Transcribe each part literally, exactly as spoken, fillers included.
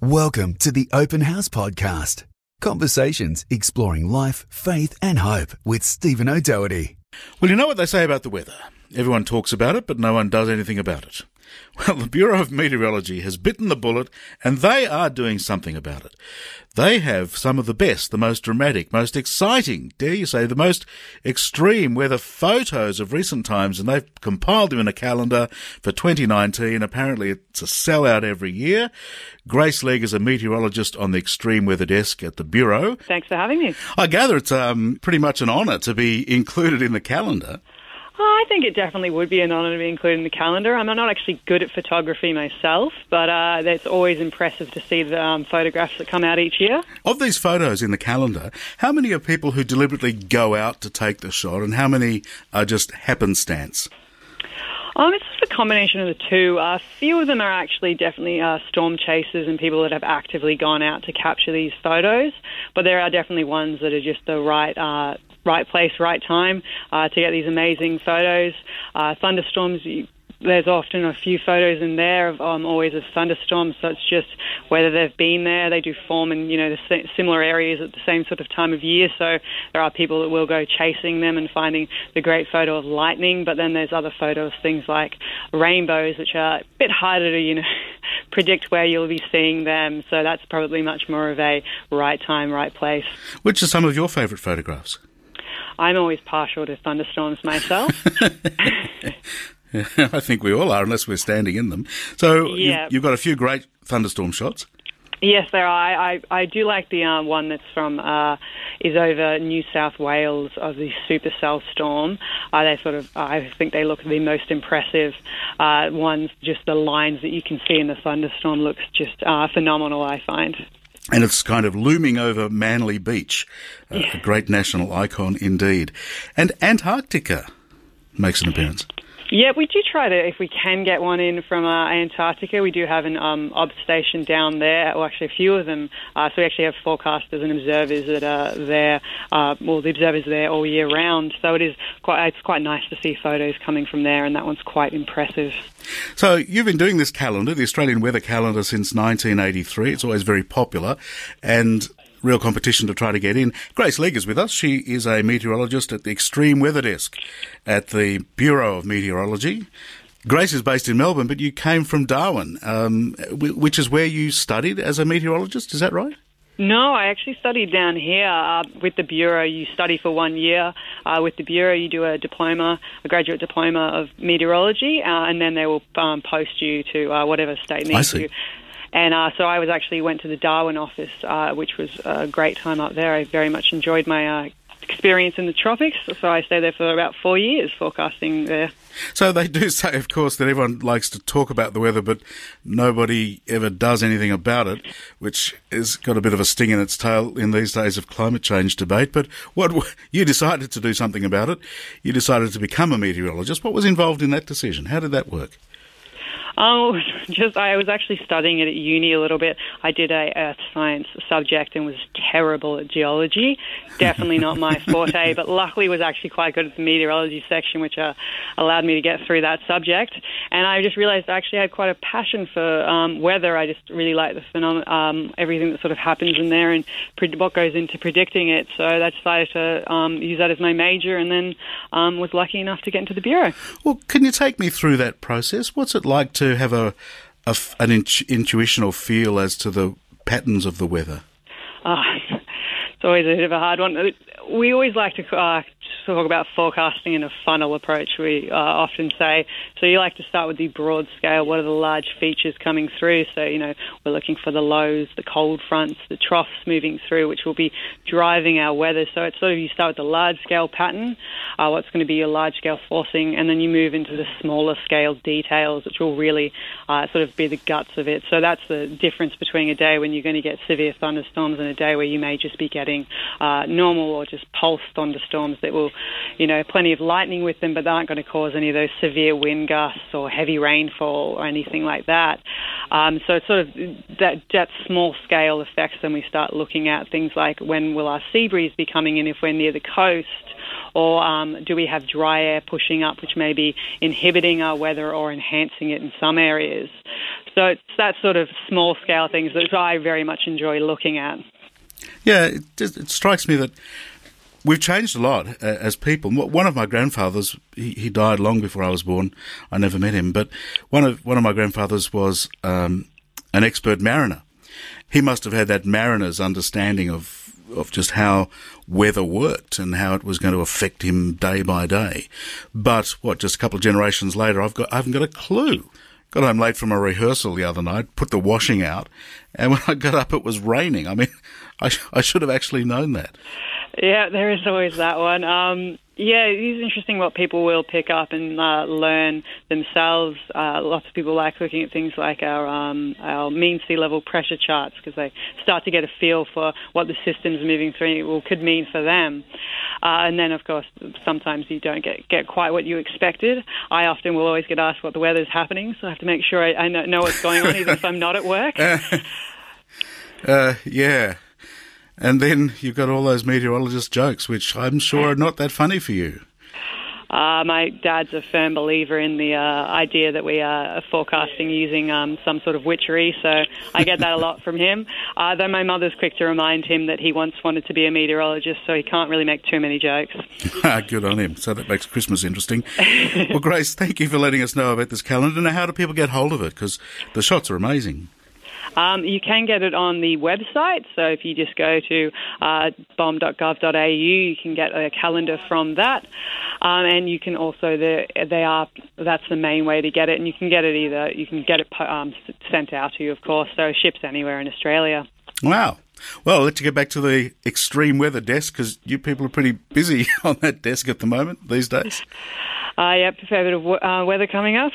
Welcome to the Open House Podcast. Conversations exploring life, faith and hope with Stephen O'Doherty. Well, you know what they say about the weather. Everyone talks about it, but no one does anything about it. Well, the Bureau of Meteorology has bitten the bullet, and they are doing something about it. They have some of the best, the most dramatic, most exciting, dare you say, the most extreme weather photos of recent times, and they've compiled them in a calendar for twenty nineteen. Apparently, it's a sellout every year. Grace Legg is a meteorologist on the Extreme Weather Desk at the Bureau. Thanks for having me. I gather it's um, pretty much an honour to be included in the calendar. I think it definitely would be an honour to be included in the calendar. I'm not actually good at photography myself, but uh, it's always impressive to see the um, photographs that come out each year. Of these photos in the calendar, how many are people who deliberately go out to take the shot and how many are just happenstance? Um, it's sort of a combination of the two. A uh, few of them are actually definitely uh, storm chasers and people that have actively gone out to capture these photos, but there are definitely ones that are just the right... Uh, right place, right time uh, to get these amazing photos. Uh, thunderstorms, you, there's often a few photos in there of um, always of thunderstorms, so it's just whether they've been there. They do form in, you know, the similar areas at the same sort of time of year, so there are people that will go chasing them and finding the great photo of lightning, but then there's other photos, things like rainbows, which are a bit harder to, you know, predict where you'll be seeing them, so that's probably much more of a right time, right place. Which are some of your favourite photographs? I'm always partial to thunderstorms myself. I think we all are, unless we're standing in them. So yeah. you've, you've got a few great thunderstorm shots. Yes, there are. I, I, I do like the uh, one that's from, uh, is over New South Wales of the supercell storm. Uh, they sort of, uh, I think they look the most impressive uh, ones. Just the lines that you can see in the thunderstorm looks just uh, phenomenal, I find. And it's kind of looming over Manly Beach, uh, yeah. A great national icon indeed. And Antarctica makes an appearance. Yeah, we do try to, if we can get one in from uh, Antarctica. We do have an um, ob station down there, or actually a few of them. Uh, so we actually have forecasters and observers that are there, uh, well, the observers are there all year round. So it is quite, it's quite nice to see photos coming from there, and that one's quite impressive. So you've been doing this calendar, the Australian Weather Calendar, since nineteen eighty-three. It's always very popular, and real competition to try to get in. Grace Legg is with us. She is a meteorologist at the Extreme Weather Desk at the Bureau of Meteorology. Grace is based in Melbourne, but you came from Darwin, um, which is where you studied as a meteorologist. Is that right? No, I actually studied down here uh, with the Bureau. You study for one year uh, with the Bureau. You do a diploma, a graduate diploma of meteorology, uh, and then they will um, post you to uh, whatever state needs you. And uh, so I was actually went to the Darwin office, uh, which was a great time up there. I very much enjoyed my uh, experience in the tropics, so I stayed there for about four years forecasting there. So they do say, of course, that everyone likes to talk about the weather, but nobody ever does anything about it, which has got a bit of a sting in its tail in these days of climate change debate. But what you decided to do something about it. You decided to become a meteorologist. What was involved in that decision? How did that work? Oh, just I was actually studying it at uni a little bit. I did a earth science subject and was terrible at geology. Definitely not my forte, but luckily was actually quite good at the meteorology section, which uh, allowed me to get through that subject. And I just realised I actually had quite a passion for um, weather. I just really like the phenom- um, everything that sort of happens in there and pre- what goes into predicting it. So I decided to um, use that as my major, and then um, was lucky enough to get into the Bureau. Well, can you take me through that process? What's it like to have a, a an intu- intuitional feel as to the patterns of the weather? Uh, it's always a bit of a hard one. We always like to uh, talk about forecasting in a funnel approach, we uh, often say. So you like to start with the broad scale. What are the large features coming through? So, you know, we're looking for the lows, the cold fronts, the troughs moving through, which will be driving our weather. So it's sort of you start with the large scale pattern, uh, what's going to be your large scale forcing, and then you move into the smaller scale details, which will really uh, sort of be the guts of it. So that's the difference between a day when you're going to get severe thunderstorms and a day where you may just be getting uh, normal or just pulse thunderstorms that will you know, plenty of lightning with them, but they aren't going to cause any of those severe wind gusts or heavy rainfall or anything like that. Um, so it's sort of that, that small scale effects. Then we start looking at things like, when will our sea breeze be coming in if we're near the coast? Or um, do we have dry air pushing up, which may be inhibiting our weather or enhancing it in some areas? So it's that sort of small scale things that I very much enjoy looking at. Yeah, it, it strikes me that we've changed a lot uh, as people. One of my grandfathers, he, he died long before I was born. I never met him, but one of one of my grandfathers was um, an expert mariner. He must have had that mariner's understanding of of just how weather worked and how it was going to affect him day by day. But what, just a couple of generations later, I've got I haven't got a clue. Got home late from a rehearsal the other night, put the washing out, and when I got up, it was raining. I mean, I, sh- I should have actually known that. Yeah, there is always that one. Um, yeah, it is interesting what people will pick up and uh, learn themselves. Uh, lots of people like looking at things like our um, our mean sea level pressure charts, because they start to get a feel for what the system's moving through well, could mean for them. Uh, and then, of course, sometimes you don't get, get quite what you expected. I often will always get asked what the weather's happening, so I have to make sure I, I know, know what's going on, even if I'm not at work. Uh, yeah. And then you've got all those meteorologist jokes, which I'm sure are not that funny for you. Uh, my dad's a firm believer in the uh, idea that we are forecasting using um, some sort of witchery, so I get that a lot from him. Uh, though my mother's quick to remind him that he once wanted to be a meteorologist, so he can't really make too many jokes. Good on him. So that makes Christmas interesting. Well, Grace, thank you for letting us know about this calendar. Now, how do people get hold of it? Because the shots are amazing. Um, you can get it on the website, so if you just go to uh, bomb dot gov dot a u, you can get a calendar from that, um, and you can also, they are, that's the main way to get it, and you can get it either, you can get it um, sent out to you, of course, so it ships anywhere in Australia. Wow. Well, I'll let you get back to the extreme weather desk, because you people are pretty busy on that desk at the moment these days. Uh, yep, a fair bit of uh, weather coming up.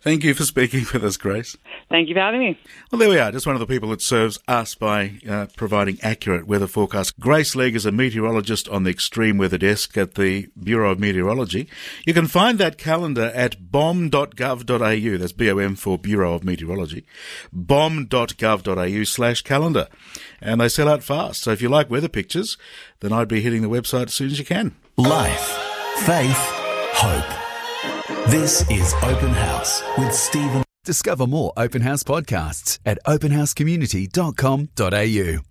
Thank you for speaking with us, Grace. Thank you for having me. Well, there we are, just one of the people that serves us by uh, providing accurate weather forecasts. Grace Legg is a meteorologist on the Extreme Weather Desk at the Bureau of Meteorology. You can find that calendar at bomb dot gov dot a u. That's B O M for Bureau of Meteorology. bomb dot gov dot a u slash calendar. And they sell out fast. So if you like weather pictures, then I'd be hitting the website as soon as you can. Life, faith, hope. This is Open House with Stephen. Discover more Open House podcasts at open house community dot com dot a u.